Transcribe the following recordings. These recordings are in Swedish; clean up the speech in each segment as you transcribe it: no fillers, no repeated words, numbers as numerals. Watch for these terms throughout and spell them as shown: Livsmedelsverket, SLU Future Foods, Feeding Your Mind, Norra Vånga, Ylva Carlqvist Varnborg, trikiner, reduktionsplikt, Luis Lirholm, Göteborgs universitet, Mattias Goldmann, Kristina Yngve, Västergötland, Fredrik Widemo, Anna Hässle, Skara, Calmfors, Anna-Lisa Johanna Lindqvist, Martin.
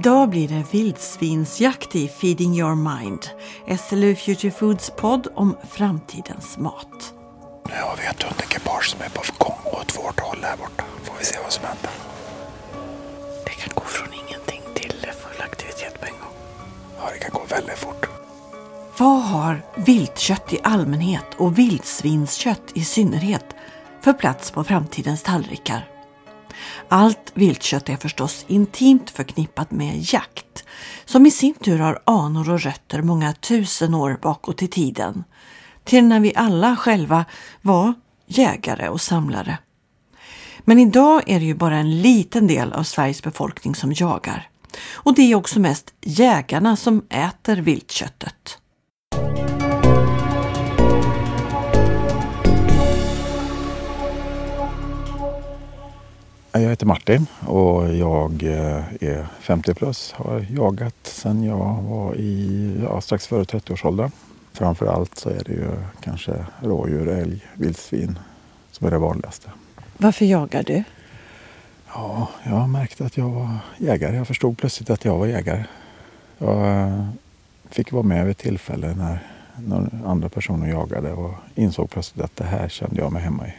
Idag blir det vildsvinsjakt i Feeding Your Mind, SLU Future Foods podd om framtidens mat. Nu har vi ett hundekipage som är på gång åt vårt håll här borta. Får vi se vad som händer. Det kan gå från ingenting till full aktivitet på en gång. Ja, det kan gå väldigt fort. Vad har viltkött i allmänhet och vildsvinskött i synnerhet för plats på framtidens tallrikar? Allt viltkött är förstås intimt förknippat med jakt, som i sin tur har anor och rötter många tusen år bakåt i tiden, till när vi alla själva var jägare och samlare. Men idag är det ju bara en liten del av Sveriges befolkning som jagar, och det är också mest jägarna som äter viltköttet. Jag heter Martin och jag är 50 plus, har jagat sedan jag var strax före 30-årsåldern. Framförallt så är det ju kanske rådjur, älg, vildsvin som är det vanligaste. Varför jagar du? Ja, jag märkte att jag var jägare. Jag förstod plötsligt att jag var jägare. Jag fick vara med vid tillfälle när andra personer jagade och insåg plötsligt att det här kände jag mig hemma i.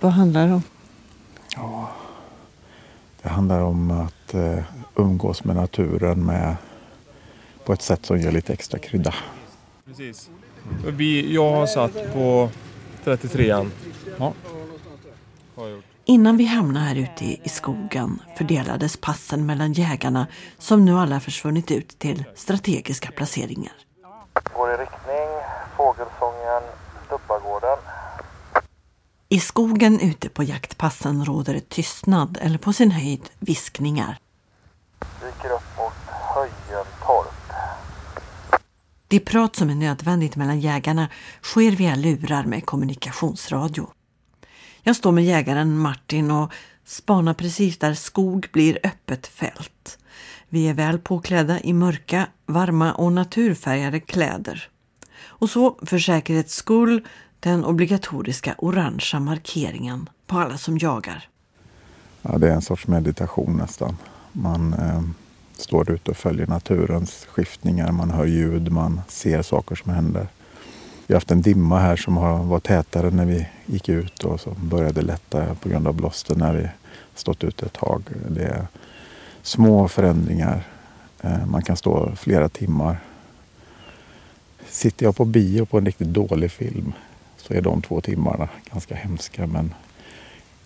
Vad handlar det om? Ja, det handlar om att umgås med naturen på ett sätt som ger lite extra krydda. Precis. Jag har satt på 33an. Ja. Innan vi hamnade här ute i skogen fördelades passen mellan jägarna som nu alla försvunnit ut till strategiska placeringar. Går i riktning, fågelsången, Stubbagården. I skogen ute på jaktpassen råder det tystnad eller på sin höjd viskningar. Dyker upp mot Höjentorp. Det prat som är nödvändigt mellan jägarna sker via lurar med kommunikationsradio. Jag står med jägaren Martin och spanar precis där skog blir öppet fält. Vi är väl påklädda i mörka, varma och naturfärgade kläder. Och så för säkerhets skull den obligatoriska orangea markeringen på alla som jagar. Ja, det är en sorts meditation nästan. Man står ute och följer naturens skiftningar. Man hör ljud, man ser saker som händer. Vi har haft en dimma här som var tätare när vi gick ut och som började lätta på grund av blåsten när vi stått ute ett tag. Det är små förändringar. Man kan stå flera timmar. Sitter jag på bio på en riktigt dålig film så är de 2 timmarna ganska hemska. Men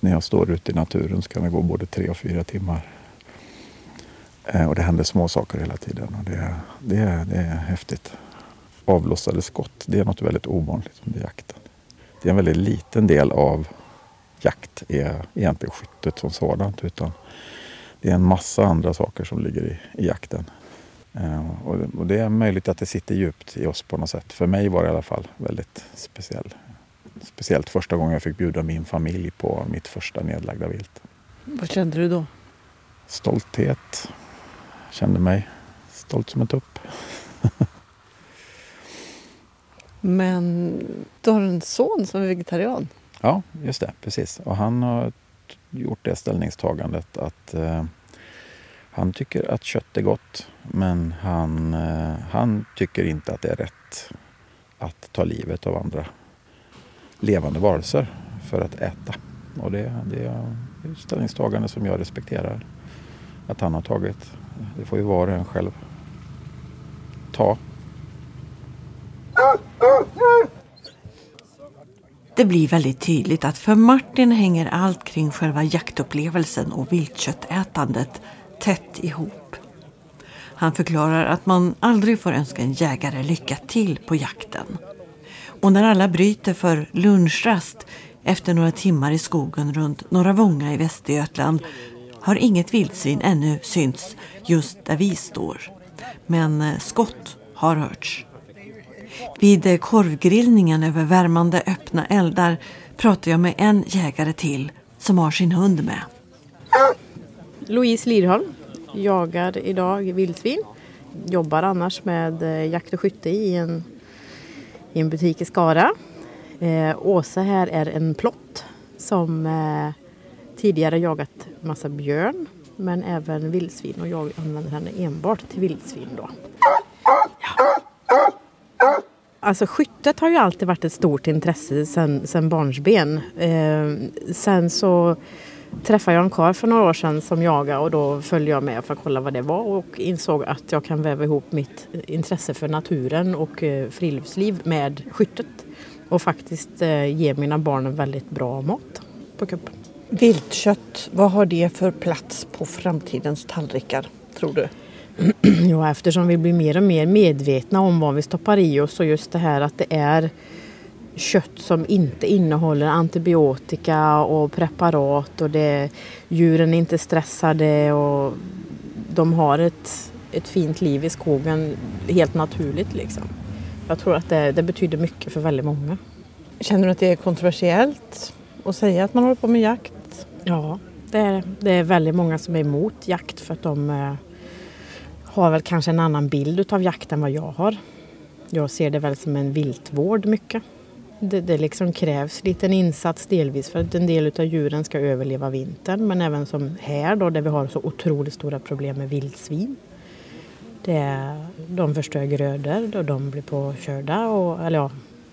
när jag står ute i naturen så kan det gå både 3 och 4 timmar. Och det händer små saker hela tiden. Och det är häftigt. Avlossade skott, det är något väldigt ovanligt med jakten. Det är en väldigt liten del av jakt är egentligen skyttet som sådant. Utan det är en massa andra saker som ligger i jakten. Och det är möjligt att det sitter djupt i oss på något sätt. För mig var det i alla fall väldigt speciellt. Speciellt första gången jag fick bjuda min familj på mitt första nedlagda vilt. Vad kände du då? Stolthet. Kände mig stolt som en tupp. Men du har en son som är vegetarian. Ja, just det. Precis. Och han har gjort det ställningstagandet att... Han tycker att kött är gott, men han tycker inte att det är rätt att ta livet av andra levande varelser för att äta. Och det är ställningstagande som jag respekterar att han har tagit. Det får ju var och en själv ta. Det blir väldigt tydligt att för Martin hänger allt kring själva jaktupplevelsen och viltköttätandet tätt ihop. Han förklarar att man aldrig får önska en jägare lycka till på jakten. Och när alla bryter för lunchrast efter några timmar i skogen runt Norra Vånga i Västergötland har inget vildsvin ännu synts just där vi står. Men skott har hörts. Vid korvgrillningen över värmande öppna eldar pratar jag med en jägare till som har sin hund med. Luis Lirholm jagar idag vildsvin. Jobbar annars med jakt och skytte i en butik i Skara. Åsa här är en plott som tidigare jagat massa björn. men även vildsvin, och jag använder henne enbart till vildsvin då. Ja. Alltså skyttet har ju alltid varit ett stort intresse sedan barnsben. Sen så träffade jag en karl för några år sedan som jagade, och då följde jag med för att kolla vad det var och insåg att jag kan väva ihop mitt intresse för naturen och friluftsliv med skyttet och faktiskt ge mina barn en väldigt bra mat på kuppen. Viltkött, vad har det för plats på framtidens tallrikar, tror du? Ja, eftersom vi blir mer och mer medvetna om vad vi stoppar i oss, och just det här att det är kött som inte innehåller antibiotika och preparat, och det, djuren är inte stressade och de har ett fint liv i skogen helt naturligt liksom. Jag tror att det betyder mycket för väldigt många. Känner du att det är kontroversiellt att säga att man håller på med jakt? Ja, det är väldigt många som är emot jakt för att de har väl kanske en annan bild av jakt än vad jag har. Jag ser det väl som en viltvård mycket. Det liksom krävs lite en insats delvis för att en del av djuren ska överleva vintern. Men även som här då, där vi har så otroligt stora problem med vildsvin. De förstör grödor och de blir påkörda.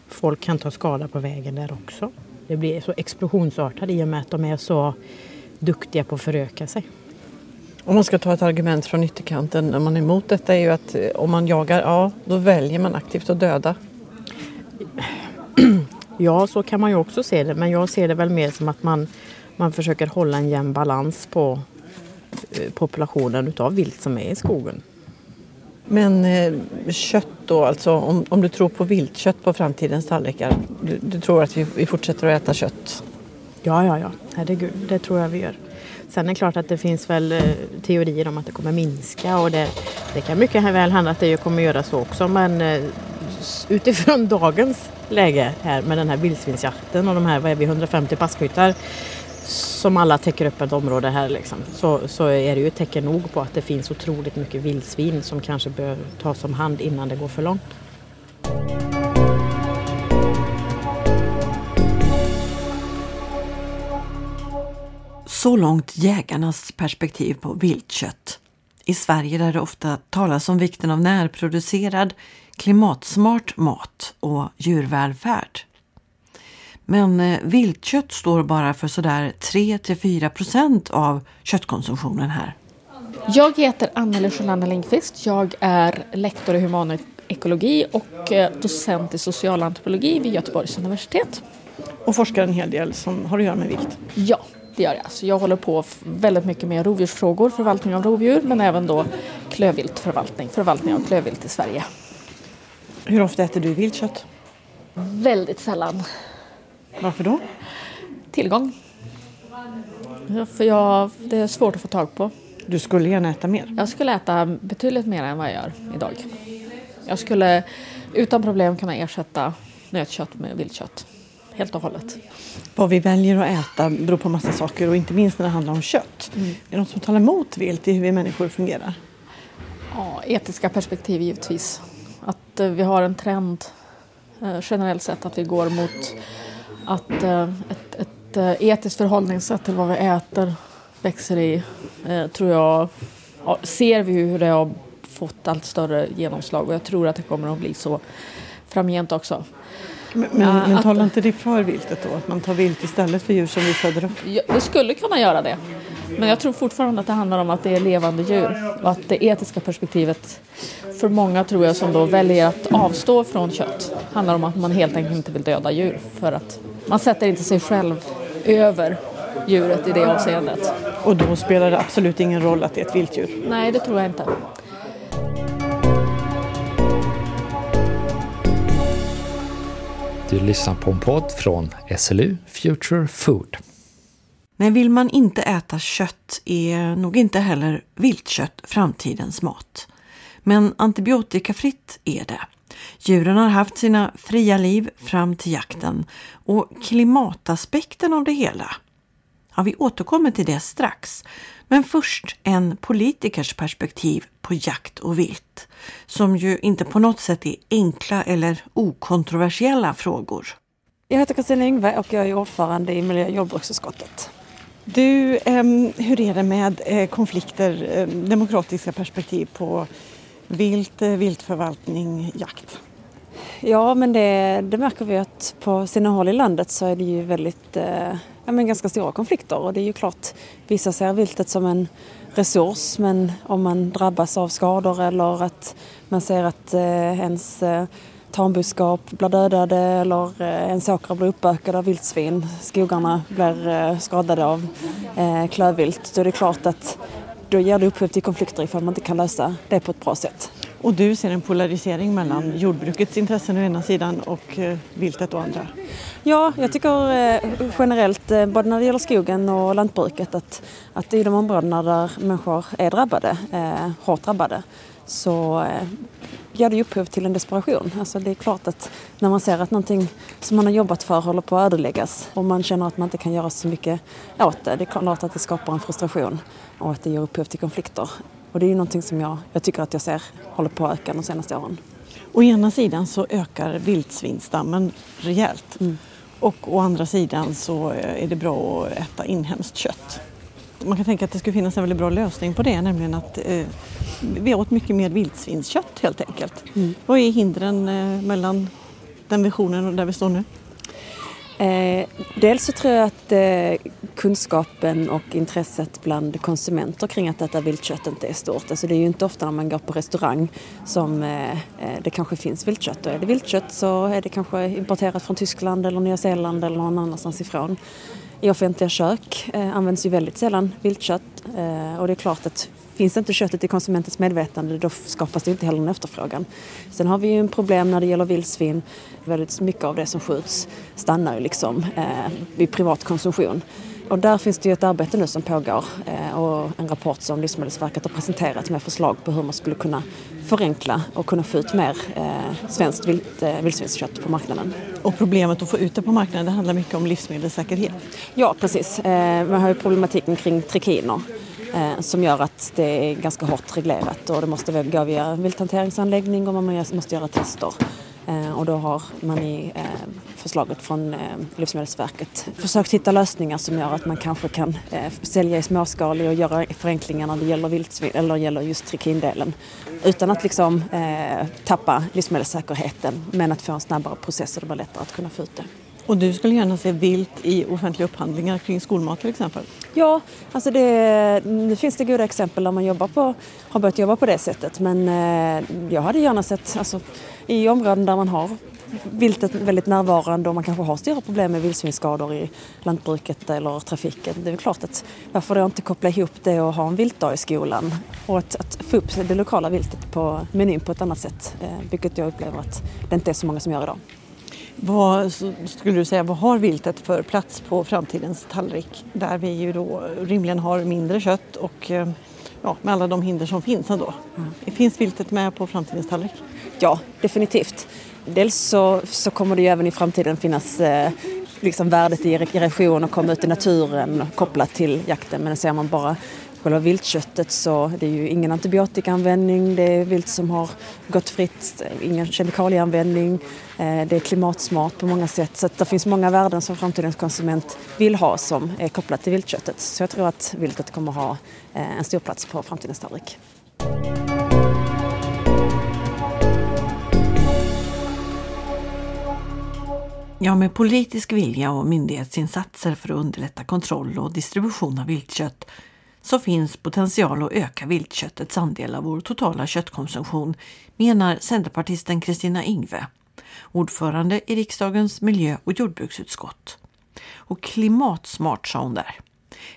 Folk kan ta skada på vägen där också. Det blir så explosionsartat i och med att de är så duktiga på att föröka sig. Om man ska ta ett argument från ytterkanten när man är emot detta, är ju att om man jagar, ja, då väljer man aktivt att döda. Ja, så kan man ju också se det. Men jag ser det väl mer som att man försöker hålla en jämn balans på populationen utav vilt som är i skogen. Men kött då, alltså om du tror på viltkött på framtidens tallrikar, du tror att vi fortsätter att äta kött? Ja. Herregud, det tror jag vi gör. Sen är det klart att det finns väl teorier om att det kommer minska, och det kan mycket väl hända att det kommer göra så också. Men utifrån dagens läge här med den här vildsvinsjakten och de här, vad är vi, 150 passkyttar som alla täcker upp ett område här liksom, så är det ju tecken nog på att det finns otroligt mycket vildsvin som kanske bör tas om hand innan det går för långt. Så långt jägarnas perspektiv på viltkött. I Sverige där det ofta talas om vikten av närproducerad, klimatsmart mat och djurvälfärd. Men viltkött står bara för sådär 3-4% av köttkonsumtionen här. Jag heter Anna-Lisa Johanna Lindqvist. Jag är lektor i humanekologi och docent i socialantropologi vid Göteborgs universitet. Och forskar en hel del som har att göra med vilt. Ja. Så jag håller på väldigt mycket med rovdjursfrågor, förvaltning av rovdjur, men även då klövviltförvaltning, förvaltning av klövvilt i Sverige. Hur ofta äter du viltkött? Väldigt sällan. Varför då? Tillgång. För det är svårt att få tag på. Du skulle gärna äta mer? Jag skulle äta betydligt mer än vad jag gör idag. Jag skulle utan problem kunna ersätta nötkött med viltkött. Helt och hållet. Vad vi väljer att äta beror på massa saker, och inte minst när det handlar om kött. Mm. Det är något som talar emot vilt i hur vi människor fungerar. Ja, etiska perspektiv givetvis. Att vi har en trend generellt sett att vi går mot att ett etiskt förhållningssätt till vad vi äter växer i, tror jag. Ser vi hur det har fått allt större genomslag, och jag tror att det kommer att bli så framgent också. Men talar inte det för viltet då? Att man tar vilt istället för djur som vi föder upp? Det skulle kunna göra det. Men jag tror fortfarande att det handlar om att det är levande djur. Och att det etiska perspektivet för många, tror jag, som då väljer att avstå från kött, handlar om att man helt enkelt inte vill döda djur. För att man sätter inte sig själv över djuret i det avseendet. Och då spelar det absolut ingen roll att det är ett viltdjur? Nej, det tror jag inte. Du lyssnar på en podd från SLU Future Food. Men vill man inte äta kött är nog inte heller viltkött framtidens mat. Men antibiotikafritt är det. Djuren har haft sina fria liv fram till jakten, och klimataspekten av det hela. Ja, vi återkommer till det strax. Men först en politikers perspektiv på jakt och vilt, som ju inte på något sätt är enkla eller okontroversiella frågor. Jag heter Kristina Yngve och jag är ordförande i miljö- och jordbruksutskottet. Du, hur är det med konflikter, demokratiska perspektiv på vilt, viltförvaltning, jakt? Ja, men det märker vi att på sina håll i landet så är det ju väldigt, ganska stora konflikter. Och det är ju klart, vissa ser viltet som en resurs, men om man drabbas av skador eller att man ser att ens tamboskap blir dödade eller ens åkrar blir uppökade av vildsvin, skogarna blir skadade av klövvilt, då är det klart att då ger det upphov till konflikter ifall man inte kan lösa det på ett bra sätt. Och du ser en polarisering mellan jordbrukets intressen å ena sidan och viltet å andra? Ja, jag tycker generellt, både när det gäller skogen och lantbruket, att det är de områdena där människor är drabbade, hårt drabbade, så gör det upphov till en desperation. Alltså det är klart att när man ser att någonting som man har jobbat för håller på att ödeläggas och man känner att man inte kan göra så mycket åt det, det är klart att det skapar en frustration och att det ger upphov till konflikter. Och det är ju någonting som jag tycker att jag ser håller på att öka de senaste åren. Å ena sidan så ökar vildsvinstammen rejält. Mm. Och å andra sidan så är det bra att äta inhemskt kött. Man kan tänka att det skulle finnas en väldigt bra lösning på det, nämligen att vi åt mycket mer vildsvinskött helt enkelt. Mm. Vad är hindren mellan den visionen och där vi står nu? Dels så tror jag att kunskapen och intresset bland konsumenter kring att äta viltkött inte är stort. Alltså det är ju inte ofta när man går på restaurang som det kanske finns viltkött. Och är det viltkött så är det kanske importerat från Tyskland eller Nya Zeeland eller någon annanstans ifrån. I offentliga kök används ju väldigt sällan viltkött och det är klart att finns inte köttet i konsumentens medvetande, då skapas det inte heller en efterfrågan. Sen har vi ju en problem när det gäller vildsvin. Väldigt mycket av det som skjuts stannar ju liksom vid privat konsumtion. Och där finns det ju ett arbete nu som pågår och en rapport som Livsmedelsverket har presenterat med förslag på hur man skulle kunna förenkla och kunna få ut mer svenskt vildsvinskött på marknaden. Och problemet att få ut det på marknaden, det handlar mycket om livsmedelssäkerhet. Ja, precis. Man har ju problematiken kring trikiner som gör att det är ganska hårt reglerat och det måste gå via vilthanteringsanläggning och man måste göra tester. Och då har man i förslaget från Livsmedelsverket försökt hitta lösningar som gör att man kanske kan sälja i småskalig och göra förenklingar när det gäller vildsvin eller gäller just trikindelen utan att liksom tappa livsmedelssäkerheten, men att få en snabbare process och det blir lättare att kunna få ut det. Och du skulle gärna se vilt i offentliga upphandlingar kring skolmat till exempel? Ja, alltså det finns det goda exempel där man har börjat jobba på det sättet. Men jag hade gärna sett, alltså, i områden där man har viltet väldigt närvarande och man kanske har större problem med vildsvinsskador i lantbruket eller trafiken. Det är väl klart att varför då inte koppla ihop det och ha en viltdag i skolan och att få upp det lokala viltet på menyn på ett annat sätt. Vilket jag upplever att det inte är så många som gör idag. Vad skulle du säga, vad har viltet för plats på framtidens tallrik där vi ju då rimligen har mindre kött och ja, med alla de hinder som finns ändå? Mm. Finns viltet med på framtidens tallrik? Ja, definitivt. Dels så kommer det ju även i framtiden finnas liksom värdet i rekreation och komma ut i naturen kopplat till jakten, men ser man bara själva viltköttet så det är ju ingen antibiotikaanvändning, det är vilt som har gått fritt, ingen kemikalieanvändning, det är klimatsmart på många sätt. Så att det finns många värden som framtidens konsument vill ha som är kopplat till viltköttet. Så jag tror att viltet kommer ha en stor plats på framtidens tallrik. Ja, med politisk vilja och myndighetsinsatser för att underlätta kontroll och distribution av viltkött så finns potential att öka viltköttets andel av vår totala köttkonsumtion, menar centerpartisten Kristina Yngve, ordförande i riksdagens miljö- och jordbruksutskott. Och klimatsmart, sa hon där.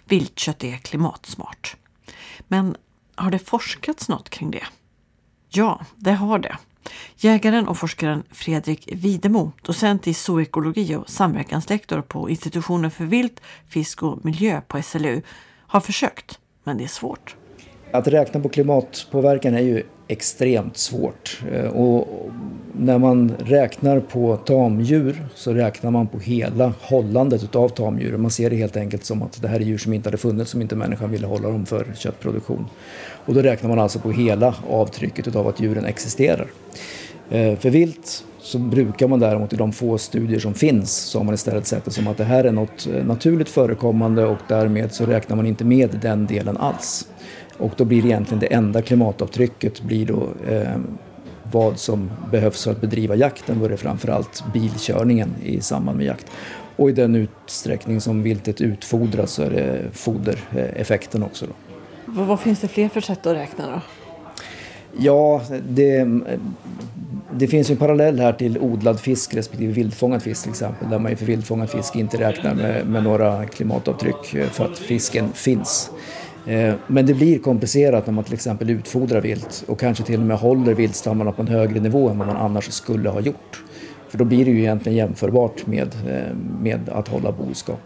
Viltkött är klimatsmart. Men har det forskats något kring det? Ja, det har det. Jägaren och forskaren Fredrik Widemo, docent i zoekologi och samverkanslektor på institutionen för vilt, fisk och miljö på SLU, har försökt, men det är svårt. Att räkna på klimatpåverkan är ju extremt svårt. Och när man räknar på tamdjur så räknar man på hela hållandet av tamdjur. Man ser det helt enkelt som att det här är djur som inte hade funnits, som inte människan ville hålla dem för köttproduktion. Och då räknar man alltså på hela avtrycket av att djuren existerar. För vilt så brukar man däremot i de få studier som finns så har man istället sett det som att det här är något naturligt förekommande och därmed så räknar man inte med den delen alls. Och då blir egentligen det enda klimatavtrycket blir då vad som behövs för att bedriva jakten, var det framförallt bilkörningen i samband med jakt. Och i den utsträckning som viltet utfodras så är det fodereffekten också då. Vad finns det fler för sätt att räkna då? Ja, det finns ju en parallell här till odlad fisk respektive vildfångad fisk till exempel. Där man ju för vildfångad fisk inte räknar med några klimatavtryck för att fisken finns. Men det blir komplicerat när man till exempel utfodrar vilt och kanske till och med håller viltstammarna på en högre nivå än vad man annars skulle ha gjort. För då blir det ju egentligen jämförbart med att hålla boskap.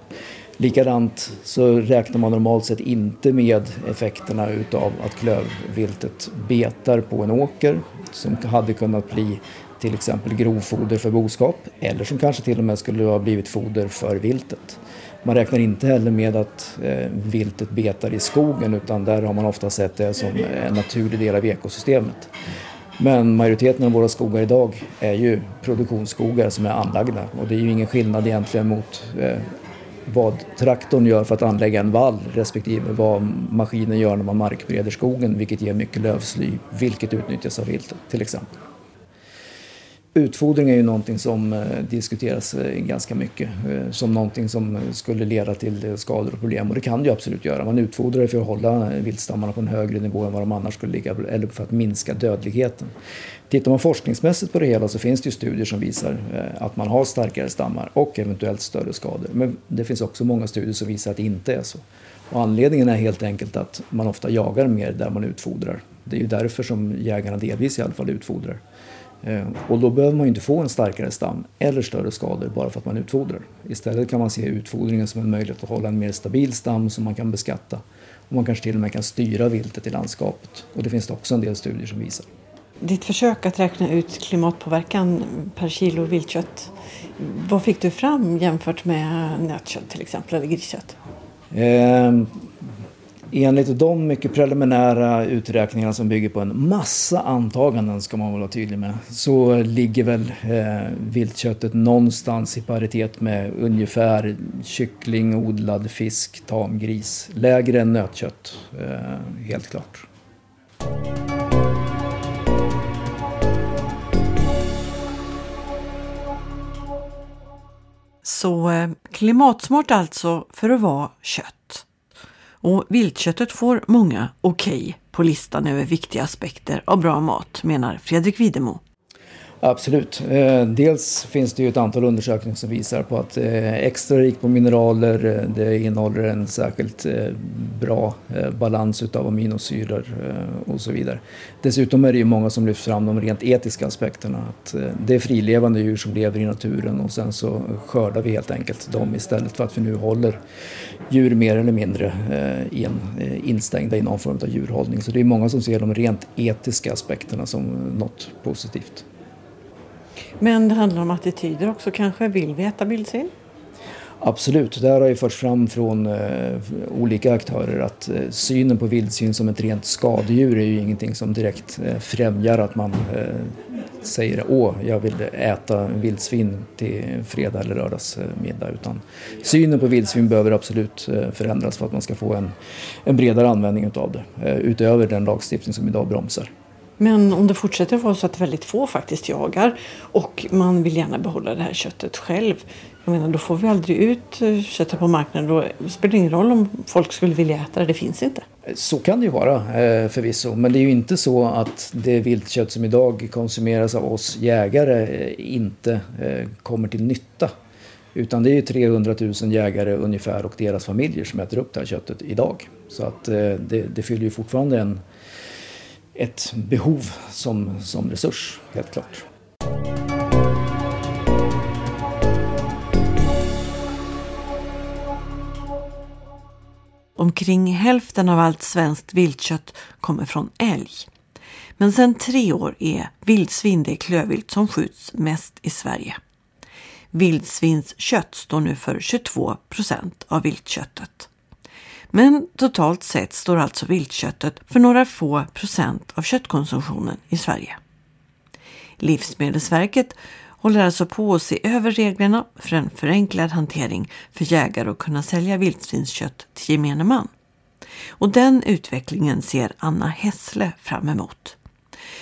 Likadant så räknar man normalt sett inte med effekterna utav att klövviltet betar på en åker som hade kunnat bli till exempel grovfoder för boskap eller som kanske till och med skulle ha blivit foder för viltet. Man räknar inte heller med att viltet betar i skogen utan där har man ofta sett det som en naturlig del av ekosystemet. Men majoriteten av våra skogar idag är ju produktionsskogar som är anlagda och det är ju ingen skillnad egentligen mot vad traktorn gör för att anlägga en vall respektive vad maskinen gör när man markbereder skogen vilket ger mycket lövsly vilket utnyttjas av viltet till exempel. Utfodring är ju någonting som diskuteras ganska mycket som någonting som skulle leda till skador och problem och det kan det ju absolut göra. Man utfodrar för att hålla viltstammarna på en högre nivå än vad de annars skulle ligga eller för att minska dödligheten. Tittar man forskningsmässigt på det hela så finns det ju studier som visar att man har starkare stammar och eventuellt större skador. Men det finns också många studier som visar att det inte är så. Och anledningen är helt enkelt att man ofta jagar mer där man utfodrar. Det är ju därför som jägarna delvis i alla fall utfodrar. Och då behöver man ju inte få en starkare stam eller större skador bara för att man utfodrar. Istället kan man se utfodringen som en möjlighet att hålla en mer stabil stam som man kan beskatta. Och man kanske till och med kan styra viltet i landskapet. Och det finns det också en del studier som visar. Ditt försök att räkna ut klimatpåverkan per kilo viltkött. Vad fick du fram jämfört med nötkött till exempel eller griskött? Enligt de mycket preliminära uträkningarna som bygger på en massa antaganden ska man vara tydlig med så ligger väl viltköttet någonstans i paritet med ungefär kyckling, odlad fisk, tamgris. Lägre än nötkött, helt klart. Så klimatsmart alltså för att vara kött. Och viltköttet får många okej på listan över viktiga aspekter av bra mat, menar Fredrik Widemo. Absolut. Dels finns det ju ett antal undersökningar som visar på att extra rik på mineraler, det innehåller en särskilt bra balans utav aminosyror och så vidare. Dessutom är det ju många som lyfter fram de rent etiska aspekterna. Att det är frilevande djur som lever i naturen och sen så skördar vi helt enkelt dem istället för att vi nu håller djur mer eller mindre instängda i någon form av djurhållning. Så det är många som ser de rent etiska aspekterna som något positivt. Men det handlar om attityder också kanske. Vill vi äta vildsvin? Absolut. Det här har ju förts fram från olika aktörer att synen på vildsvin som ett rent skadedjur är ju ingenting som direkt främjar att man säger åh, jag vill äta vildsvin till fredag eller lördagsmiddag. Utan synen på vildsvin behöver absolut förändras för att man ska få en bredare användning av det. Utöver den lagstiftning som idag bromsar. Men om det fortsätter vara så att väldigt få faktiskt jagar och man vill gärna behålla det här köttet själv. Jag menar, då får vi aldrig ut köttet på marknaden. Då spelar det ingen roll om folk skulle vilja äta det. Det finns inte. Så kan det ju vara förvisso. Men det är ju inte så att det viltkött som idag konsumeras av oss jägare inte kommer till nytta. Utan det är ju 300 000 jägare ungefär och deras familjer som äter upp det här köttet idag. Så att det fyller ju fortfarande ett behov som resurs, helt klart. Omkring hälften av allt svenskt viltkött kommer från älg. Men sedan 3 år är vildsvin det klövvilt som skjuts mest i Sverige. Vildsvins kött står nu för 22% av viltköttet. Men totalt sett står alltså viltköttet för några få procent av köttkonsumtionen i Sverige. Livsmedelsverket håller alltså på att se över reglerna för en förenklad hantering för jägare att kunna sälja vildsvinskött till gemene man. Och den utvecklingen ser Anna Hässle fram emot.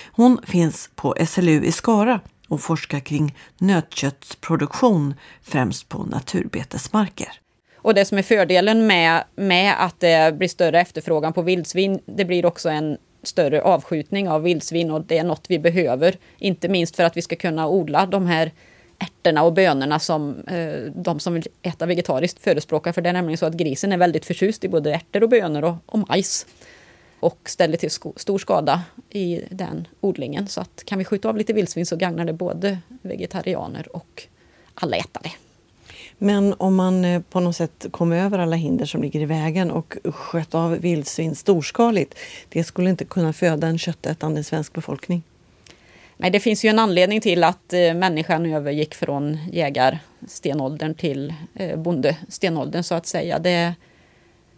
Hon finns på SLU i Skara och forskar kring nötköttsproduktion främst på naturbetesmarker. Och det som är fördelen med att det blir större efterfrågan på vildsvin, det blir också en större avskjutning av vildsvin, och det är något vi behöver. Inte minst för att vi ska kunna odla de här ärtorna och bönorna som de som vill äta vegetariskt förespråkar. För det är nämligen så att grisen är väldigt förtjust i både ärtor och bönor och majs. Och ställer till stor skada i den odlingen. Så att kan vi skjuta av lite vildsvin så gagnar det både vegetarianer och alla ätare. Men om man på något sätt kom över alla hinder som ligger i vägen och sköt av vildsvin storskaligt, det skulle inte kunna föda en köttätande svensk befolkning? Nej, det finns ju en anledning till att människan övergick från jägarstenåldern till bondestenåldern så att säga. Det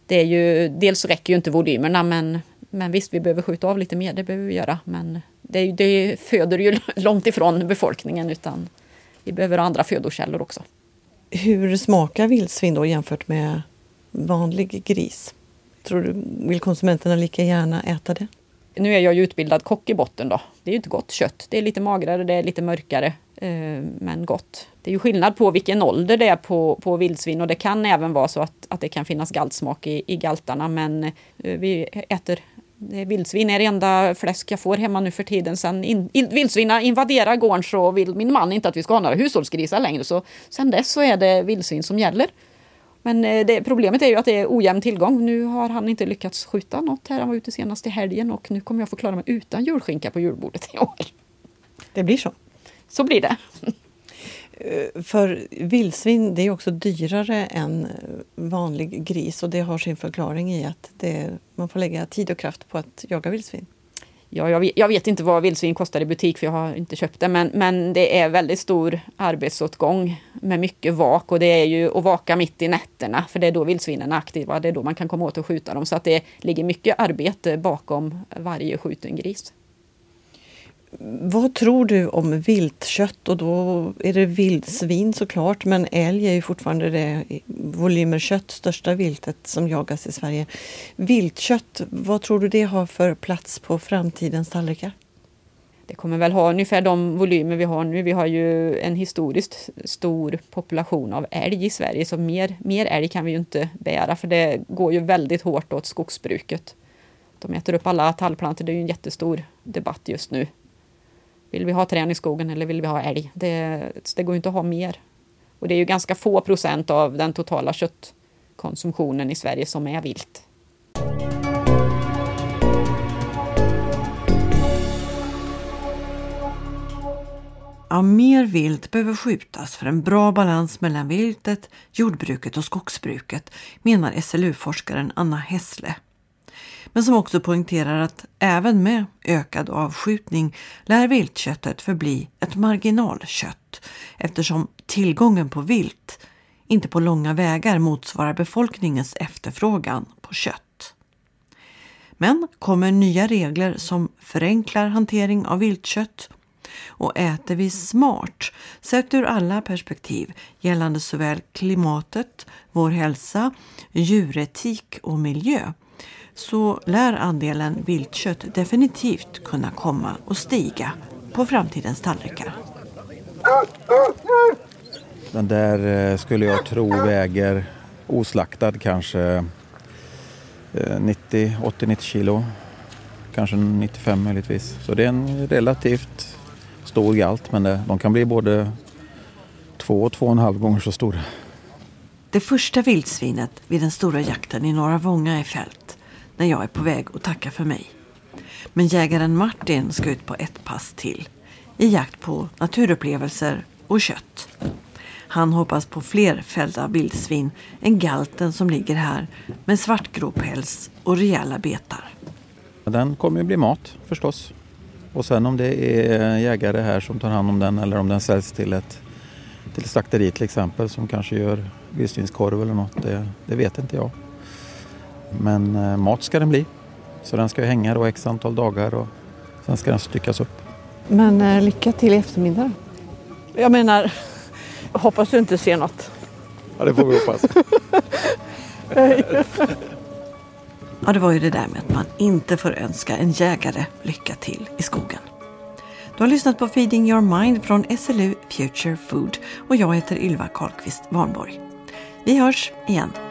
är ju, dels räcker ju inte volymerna, men visst, vi behöver skjuta av lite mer, det behöver vi göra. Men det föder ju långt ifrån befolkningen, utan vi behöver andra födokällor också. Hur smakar vildsvin då jämfört med vanlig gris? Tror du, vill konsumenterna lika gärna äta det? Nu är jag ju utbildad kock i botten då. Det är ju inte gott kött. Det är lite magrare, det är lite mörkare, men gott. Det är ju skillnad på vilken ålder det är på vildsvin, och det kan även vara så att det kan finnas galtsmak i galtarna. Men vi äter vildsvin är det enda fläsk jag får hemma nu för tiden. Sen vildsvinna invaderar gården, så vill min man inte att vi ska ha några hushållsgrisar längre. Så sen dess så är det vildsvin som gäller. Men problemet är ju att det är ojämn tillgång. Nu har han inte lyckats skjuta något här. Han var ute senast i helgen, och nu kommer jag få klara mig utan julskinka på julbordet i år. Det blir så. Så blir det. För vildsvin, det är också dyrare än vanlig gris, och det har sin förklaring i att man får lägga tid och kraft på att jaga vildsvin. Ja, jag vet inte vad vildsvin kostar i butik, för jag har inte köpt det, men det är väldigt stor arbetsåtgång med mycket vak, och det är ju att vaka mitt i nätterna, för det är då vildsvinen är aktiva, det är då man kan komma åt och skjuta dem, så att det ligger mycket arbete bakom varje skjuten gris. Vad tror du om viltkött? Och då är det vildsvin såklart, men älg är ju fortfarande det volymerkött, största viltet som jagas i Sverige. Viltkött, vad tror du det har för plats på framtidens tallrikar? Det kommer väl ha ungefär de volymer vi har nu. Vi har ju en historiskt stor population av älg i Sverige, så mer älg kan vi ju inte bära, för det går ju väldigt hårt åt skogsbruket. De äter upp alla tallplantor, det är ju en jättestor debatt just nu. Vill vi ha träd i skogen eller vill vi ha älg? Det går ju inte att ha mer. Och det är ju ganska få procent av den totala köttkonsumtionen i Sverige som är vilt. Ja, mer vilt behöver skjutas för en bra balans mellan viltet, jordbruket och skogsbruket, menar SLU-forskaren Anna Hässle. Men som också poängterar att även med ökad avskjutning lär viltköttet förbli ett marginalkött, eftersom tillgången på vilt inte på långa vägar motsvarar befolkningens efterfrågan på kött. Men kommer nya regler som förenklar hantering av viltkött, och äter vi smart sett ur alla perspektiv gällande såväl klimatet, vår hälsa, djuretik och miljö, så lär andelen viltkött definitivt kunna komma och stiga på framtidens tallrikar. Den där skulle jag tro väger oslaktad kanske 80-90 kilo. Kanske 95 möjligtvis. Så det är en relativt stor galt, men de kan bli både 2 och 2,5 gånger så stora. Det första vildsvinet vid den stora jakten i Norra Vånga är fällt när jag är på väg att tacka för mig. Men jägaren Martin ska ut på ett pass till i jakt på naturupplevelser och kött. Han hoppas på fler fällda vildsvin än galten som ligger här med svartgroppäls och rejäla betar. Den kommer ju bli mat förstås. Och sen om det är jägare här som tar hand om den, eller om den säljs till slakteri till exempel som kanske gör vildsvinskorv eller något, det vet inte jag. Men mat ska den bli. Så den ska hänga då x antal dagar, och sen ska den styckas upp. Men lycka till i eftermiddag. Jag menar, jag hoppas du inte ser något. Ja, det får vi hoppas. Ja, det var ju det där med att man inte får önska en jägare lycka till i skogen. Du har lyssnat på Feeding Your Mind från SLU Future Food och jag heter Ylva Carlqvist Varnborg. Vi hörs igen.